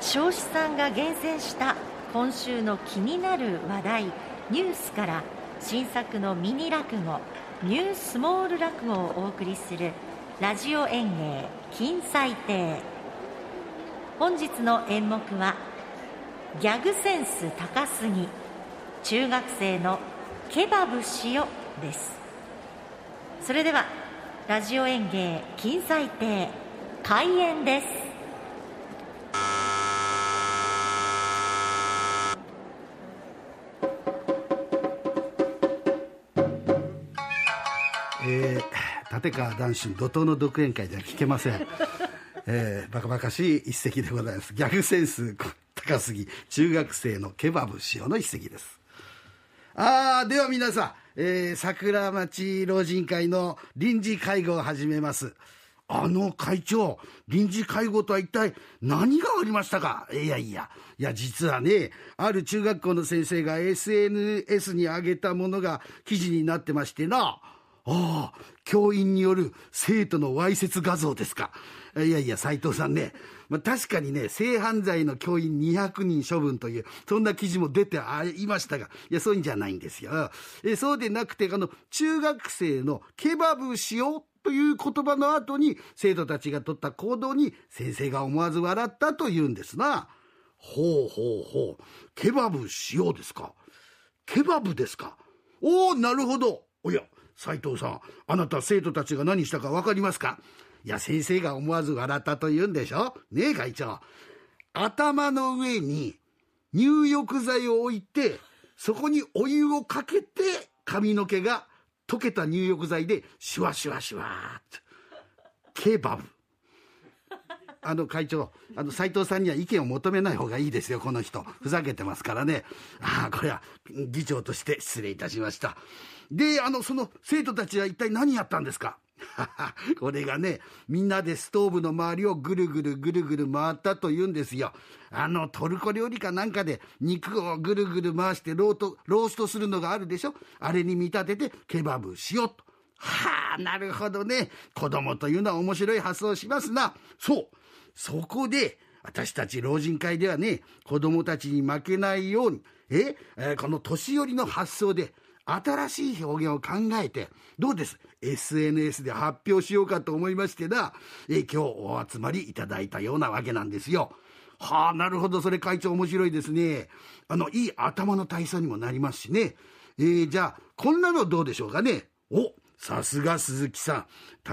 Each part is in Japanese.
彰子さんが厳選した今週の気になる話題ニュースから、新作のミニ落語ニュースモール落語をお送りするラジオ演芸金彩亭。本日の演目はギャグセンス高すぎ中学生のケバブしよです。それではラジオ演芸金彩亭開演です。立川談春怒涛の独演会では聞けません、バカバカしい一席でございます。ギャグセンス高すぎ中学生のケバブしよの一席です。では皆さん、桜町老人会の臨時会合を始めます。会長、臨時会合とは一体何がありましたか？いや実はね、ある中学校の先生が SNS に上げたものが記事になってましてな。教員による生徒のわいせつ画像ですか。斉藤さんね、確かにね、性犯罪の教員200人処分というそんな記事も出ていましたが、そういうんじゃないんですよ。そうでなくて、中学生のケバブしよという言葉の後に生徒たちが取った行動に先生が思わず笑ったというんですな。ケバブしよですか。ケバブですか。なるほど。おや斉藤さん、あなた生徒たちが何したか分かりますか？先生が思わず笑ったと言うんでしょ。ねえ会長、頭の上に入浴剤を置いて、そこにお湯をかけて、髪の毛が溶けた入浴剤でシュワシュワシュワーとケバブ。会長、斉藤さんには意見を求めない方がいいですよ。この人ふざけてますからね。これは議長として失礼いたしました。で、その生徒たちは一体何やったんですか？これがね、みんなでストーブの周りをぐるぐるぐるぐる回ったというんですよ。トルコ料理かなんかで肉をぐるぐる回してローストするのがあるでしょ。あれに見立ててケバブしよと。なるほどね。子供というのは面白い発想をしますな。そう、そこで私たち老人会ではね、子供たちに負けないようにこの年寄りの発想で新しい表現を考えて、どうです SNS で発表しようかと思いましてな。今日お集まりいただいたようなわけなんですよ。なるほど。それ会長面白いですね。いい頭の体操にもなりますしね。じゃあこんなのどうでしょうかね。さすが鈴木さん、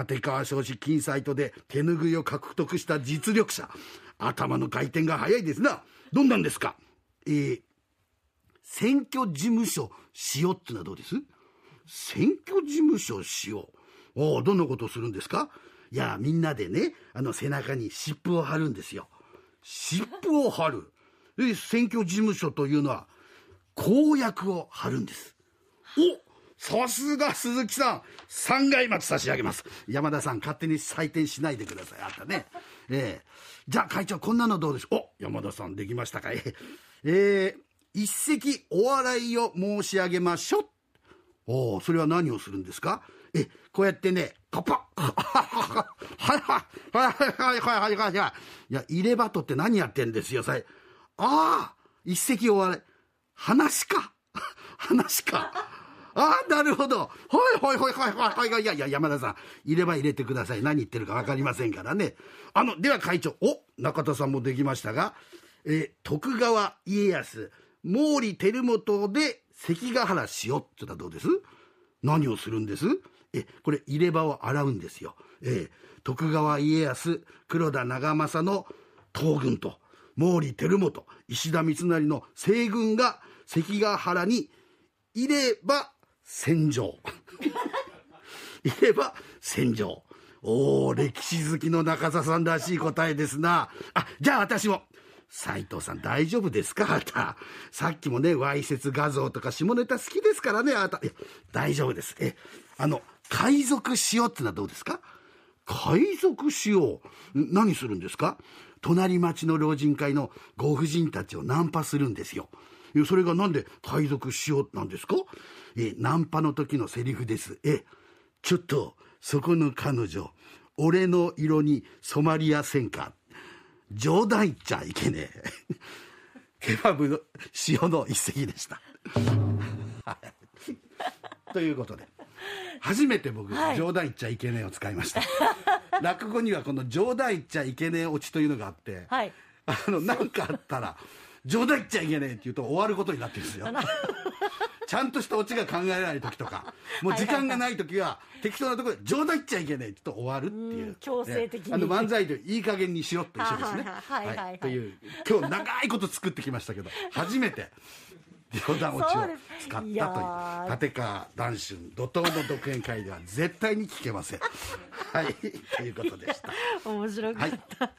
立川彰子金彩亭で手ぬぐいを獲得した実力者。頭の回転が早いですな。どんなんですか？選挙事務所しよってのはどうです？選挙事務所しよう。どんなことをするんですか？みんなでね、背中に湿布を貼るんですよ。湿布を貼る。選挙事務所というのは公約を貼るんです。さすが鈴木さん、3階まで差し上げます。山田さん、勝手に採点しないでください。じゃあ会長、こんなのどうでしょう。山田さんできましたかい？一席お笑いを申し上げましょう。それは何をするんですか？こうやってね、カパッ入れ歯とって何やってんですよ。一席お笑い話か話か。なるほど。山田さん、入れば入れてください。何言ってるか分かりませんからね。では会長、中田さんもできましたが、徳川家康毛利輝元で関ヶ原しよってのはどうです？何をするんです？これ入れ歯を洗うんですよ。徳川家康黒田長政の東軍と毛利輝元石田三成の西軍が関ヶ原に入れ歯戦場いれば戦場。歴史好きの中田さんらしい答えですな。じゃあ私も。斉藤さん大丈夫ですか？さっきもね、わいせつ画像とか下ネタ好きですからね。大丈夫です。海賊しようってのはどうですか？海賊しよう。何するんですか？隣町の老人会のご婦人たちをナンパするんですよ。それがなんで海賊しようなんですか？ナンパの時のセリフです。ちょっとそこの彼女、俺の色に染まりやせんか。冗談言っちゃいけねえケバブの塩の一席でしたということで初めて僕、はい、冗談言っちゃいけねえを使いました落語にはこの冗談言っちゃいけねえオチというのがあって、はい、なんかあったら冗談言っちゃいけねえって言うと終わることになってるんですよちゃんとしたオチが考えられない時とかもう時間がない時は適当なところで冗談言っちゃいけねえって言うと終わるっていう強制的に漫才でいい加減にしろって一緒ですねはいという今日長いこと作ってきましたけど初めて冗談オチを使ったという立川談春怒涛の独演会では絶対に聞けませんはいということでした面白かった、はい